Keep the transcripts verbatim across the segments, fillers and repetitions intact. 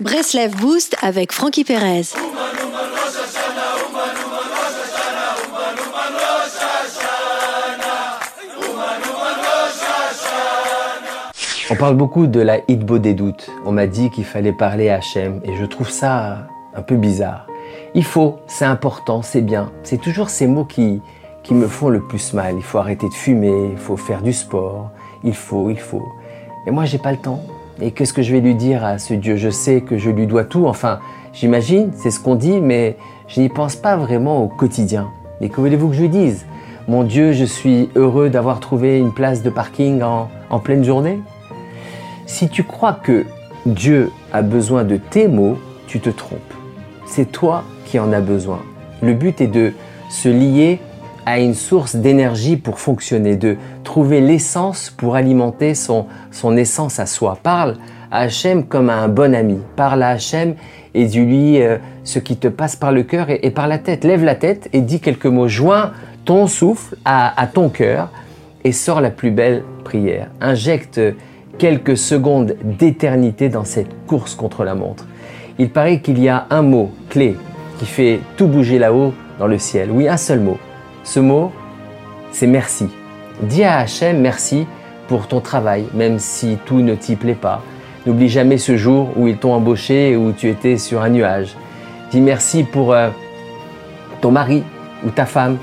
Breslev Boost avec Frankie Perez. On parle beaucoup de la hitbo des doutes. On m'a dit qu'il fallait parler à Hachem et je trouve ça un peu bizarre. Il faut, c'est important, c'est bien. C'est toujours ces mots qui, qui me font le plus mal. Il faut arrêter de fumer, il faut faire du sport, il faut, il faut. Mais moi, j'ai pas le temps. Et qu'est-ce que je vais lui dire à ce Dieu ? Je sais que je lui dois tout. Enfin, j'imagine, c'est ce qu'on dit, mais je n'y pense pas vraiment au quotidien. Mais que voulez-vous que je lui dise ? Mon Dieu, je suis heureux d'avoir trouvé une place de parking en, en pleine journée ? Si tu crois que Dieu a besoin de tes mots, tu te trompes. C'est toi qui en as besoin. Le but est de se lier à une source d'énergie pour fonctionner, de trouver l'essence pour alimenter son, son essence à soi. Parle à Hachem comme à un bon ami. Parle à Hachem et dis-lui euh, ce qui te passe par le cœur et, et par la tête. Lève la tête et dis quelques mots. Joins ton souffle à, à ton cœur et sors la plus belle prière. Injecte quelques secondes d'éternité dans cette course contre la montre. Il paraît qu'il y a un mot clé qui fait tout bouger là-haut dans le ciel. Oui, un seul mot. Ce mot, c'est merci. Dis à Hachem merci pour ton travail, même si tout ne t'y plaît pas. N'oublie jamais ce jour où ils t'ont embauché et où tu étais sur un nuage. Dis merci pour euh, ton mari ou ta femme.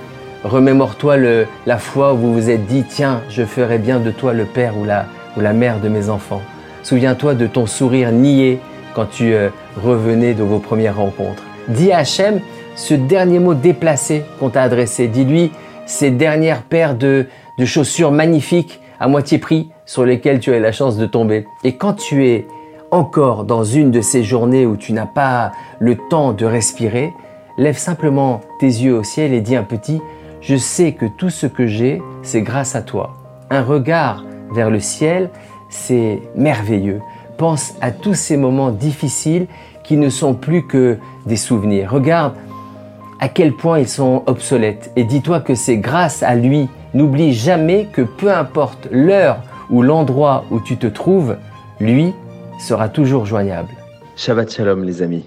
Remémore-toi le, la fois où vous vous êtes dit « Tiens, je ferai bien de toi le père ou la ou la mère de mes enfants. » Souviens-toi de ton sourire nié quand tu euh, revenais de vos premières rencontres. Dis à Hachem ce dernier mot déplacé qu'on t'a adressé. Dis-lui ces dernières paires de, de chaussures magnifiques à moitié prix sur lesquelles tu as eu la chance de tomber. Et quand tu es encore dans une de ces journées où tu n'as pas le temps de respirer, lève simplement tes yeux au ciel et dis un petit « Je sais que tout ce que j'ai, c'est grâce à toi. » Un regard vers le ciel, c'est merveilleux. Pense à tous ces moments difficiles qui ne sont plus que des souvenirs. Regarde à quel point ils sont obsolètes et dis-toi que c'est grâce à lui. N'oublie jamais que peu importe l'heure ou l'endroit où tu te trouves, lui sera toujours joignable. Shabbat Shalom les amis.